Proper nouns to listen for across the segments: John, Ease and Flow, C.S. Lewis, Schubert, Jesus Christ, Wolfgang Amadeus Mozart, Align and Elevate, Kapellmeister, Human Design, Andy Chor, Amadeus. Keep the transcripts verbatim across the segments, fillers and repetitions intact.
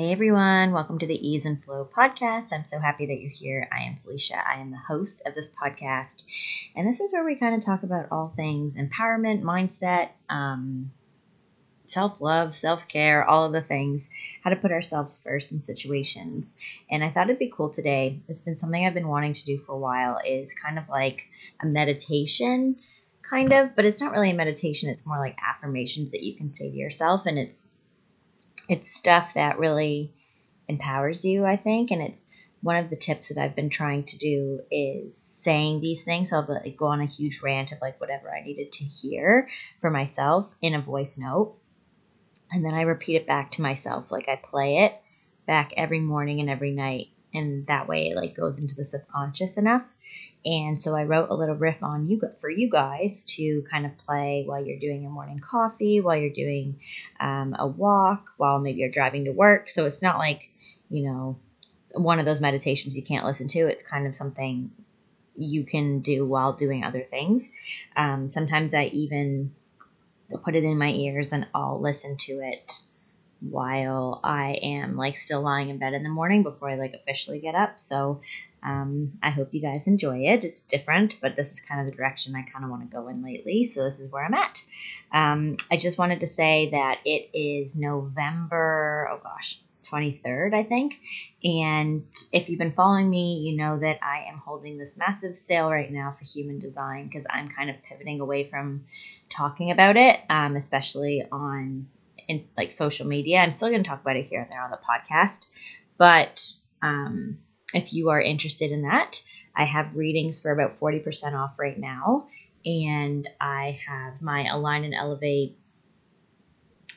Hey everyone, welcome to the Ease and Flow podcast. I'm so happy that you're here. I am Felicia. I am the host of this podcast. And this is where we kind of talk about all things empowerment, mindset, um, self-love, self-care, all of the things, how to put ourselves first in situations. And I thought it'd be cool today. It's been something I've been wanting to do for a while is kind of like a meditation kind of, but it's not really a meditation. It's more like affirmations that you can say to yourself, and it's It's stuff that really empowers you, I think. And it's one of the tips that I've been trying to do is saying these things. So I'll like go on a huge rant of like whatever I needed to hear for myself in a voice note. And then I repeat it back to myself. Like I play it back every morning and every night. And that way it like goes into the subconscious enough. And so I wrote a little riff on you for you guys to kind of play while you're doing your morning coffee, while you're doing um, a walk, while maybe you're driving to work. So it's not like, you know, one of those meditations you can't listen to. It's kind of something you can do while doing other things. Um, sometimes I even put it in my ears and I'll listen to it while I am like still lying in bed in the morning before I like officially get up. So um, I hope you guys enjoy it. It's different, but this is kind of the direction I kind of want to go in lately. So this is where I'm at. Um, I just wanted to say that it is November, oh gosh, twenty-third, I think. And if you've been following me, you know that I am holding this massive sale right now for Human Design because I'm kind of pivoting away from talking about it, um, especially on in like social media. I'm still going to talk about it here and there on the podcast, but um, if you are interested in that, I have readings for about forty percent off right now. And I have my Align and Elevate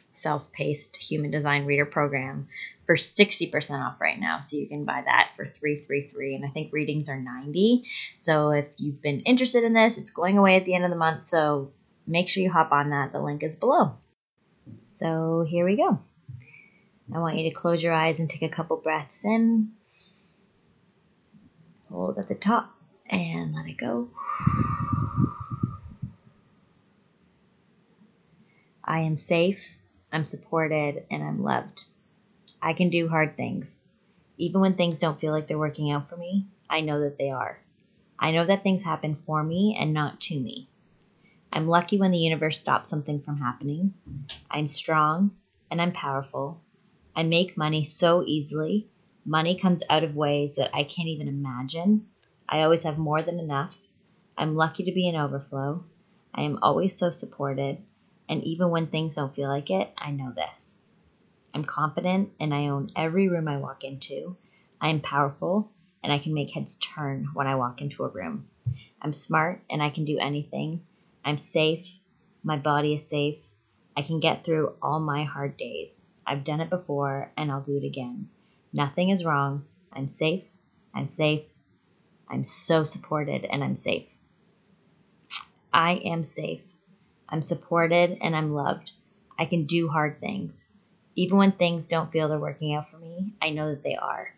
self-paced Human Design reader program for sixty percent off right now. So you can buy that for three hundred thirty-three dollars. And I think readings are ninety dollars. So if you've been interested in this, it's going away at the end of the month. So make sure you hop on that. The link is below. So here we go. I want you to close your eyes and take a couple breaths in. Hold at the top and let it go. I am safe, I'm supported, and I'm loved. I can do hard things. Even when things don't feel like they're working out for me, I know that they are. I know that things happen for me and not to me. I'm lucky when the universe stops something from happening. I'm strong and I'm powerful. I make money so easily. Money comes out of ways that I can't even imagine. I always have more than enough. I'm lucky to be in overflow. I am always so supported. And even when things don't feel like it, I know this. I'm confident and I own every room I walk into. I am powerful and I can make heads turn when I walk into a room. I'm smart and I can do anything. I'm safe. My body is safe. I can get through all my hard days. I've done it before and I'll do it again. Nothing is wrong. I'm safe. I'm safe. I'm so supported and I'm safe. I am safe. I'm supported and I'm loved. I can do hard things. Even when things don't feel they're working out for me, I know that they are.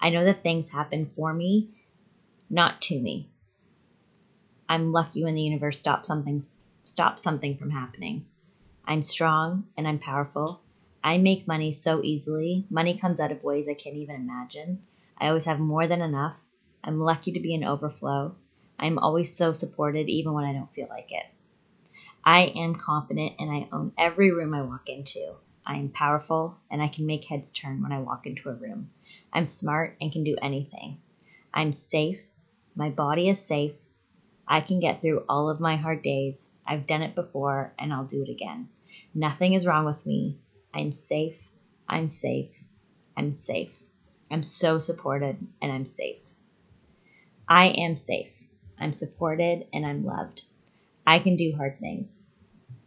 I know that things happen for me, not to me. I'm lucky when the universe stops something, stops something from happening. I'm strong and I'm powerful. I make money so easily. Money comes out of ways I can't even imagine. I always have more than enough. I'm lucky to be in overflow. I'm always so supported even when I don't feel like it. I am confident and I own every room I walk into. I am powerful and I can make heads turn when I walk into a room. I'm smart and can do anything. I'm safe. My body is safe. I can get through all of my hard days. I've done it before and I'll do it again. Nothing is wrong with me. I'm safe. I'm safe. I'm safe. I'm so supported and I'm safe. I am safe. I'm supported and I'm loved. I can do hard things.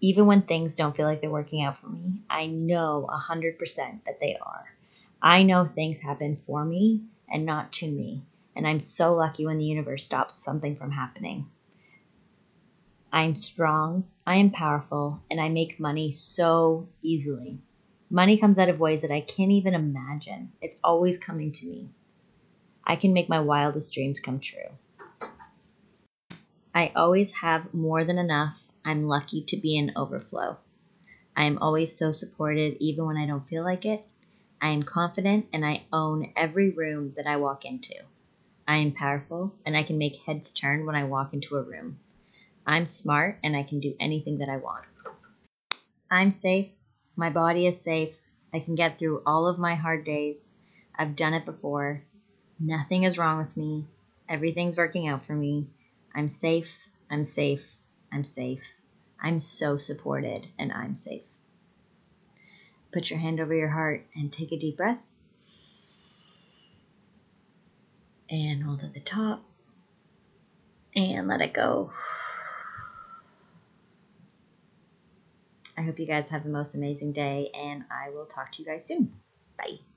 Even when things don't feel like they're working out for me, I know one hundred percent that they are. I know things happen for me and not to me. And I'm so lucky when the universe stops something from happening. I'm strong, I am powerful, and I make money so easily. Money comes out of ways that I can't even imagine. It's always coming to me. I can make my wildest dreams come true. I always have more than enough. I'm lucky to be in overflow. I am always so supported even when I don't feel like it. I am confident and I own every room that I walk into. I am powerful and I can make heads turn when I walk into a room. I'm smart and I can do anything that I want. I'm safe. My body is safe. I can get through all of my hard days. I've done it before. Nothing is wrong with me. Everything's working out for me. I'm safe. I'm safe. I'm safe. I'm so supported and I'm safe. Put your hand over your heart and take a deep breath. And hold at the top. And let it go. I hope you guys have the most amazing day, and I will talk to you guys soon. Bye.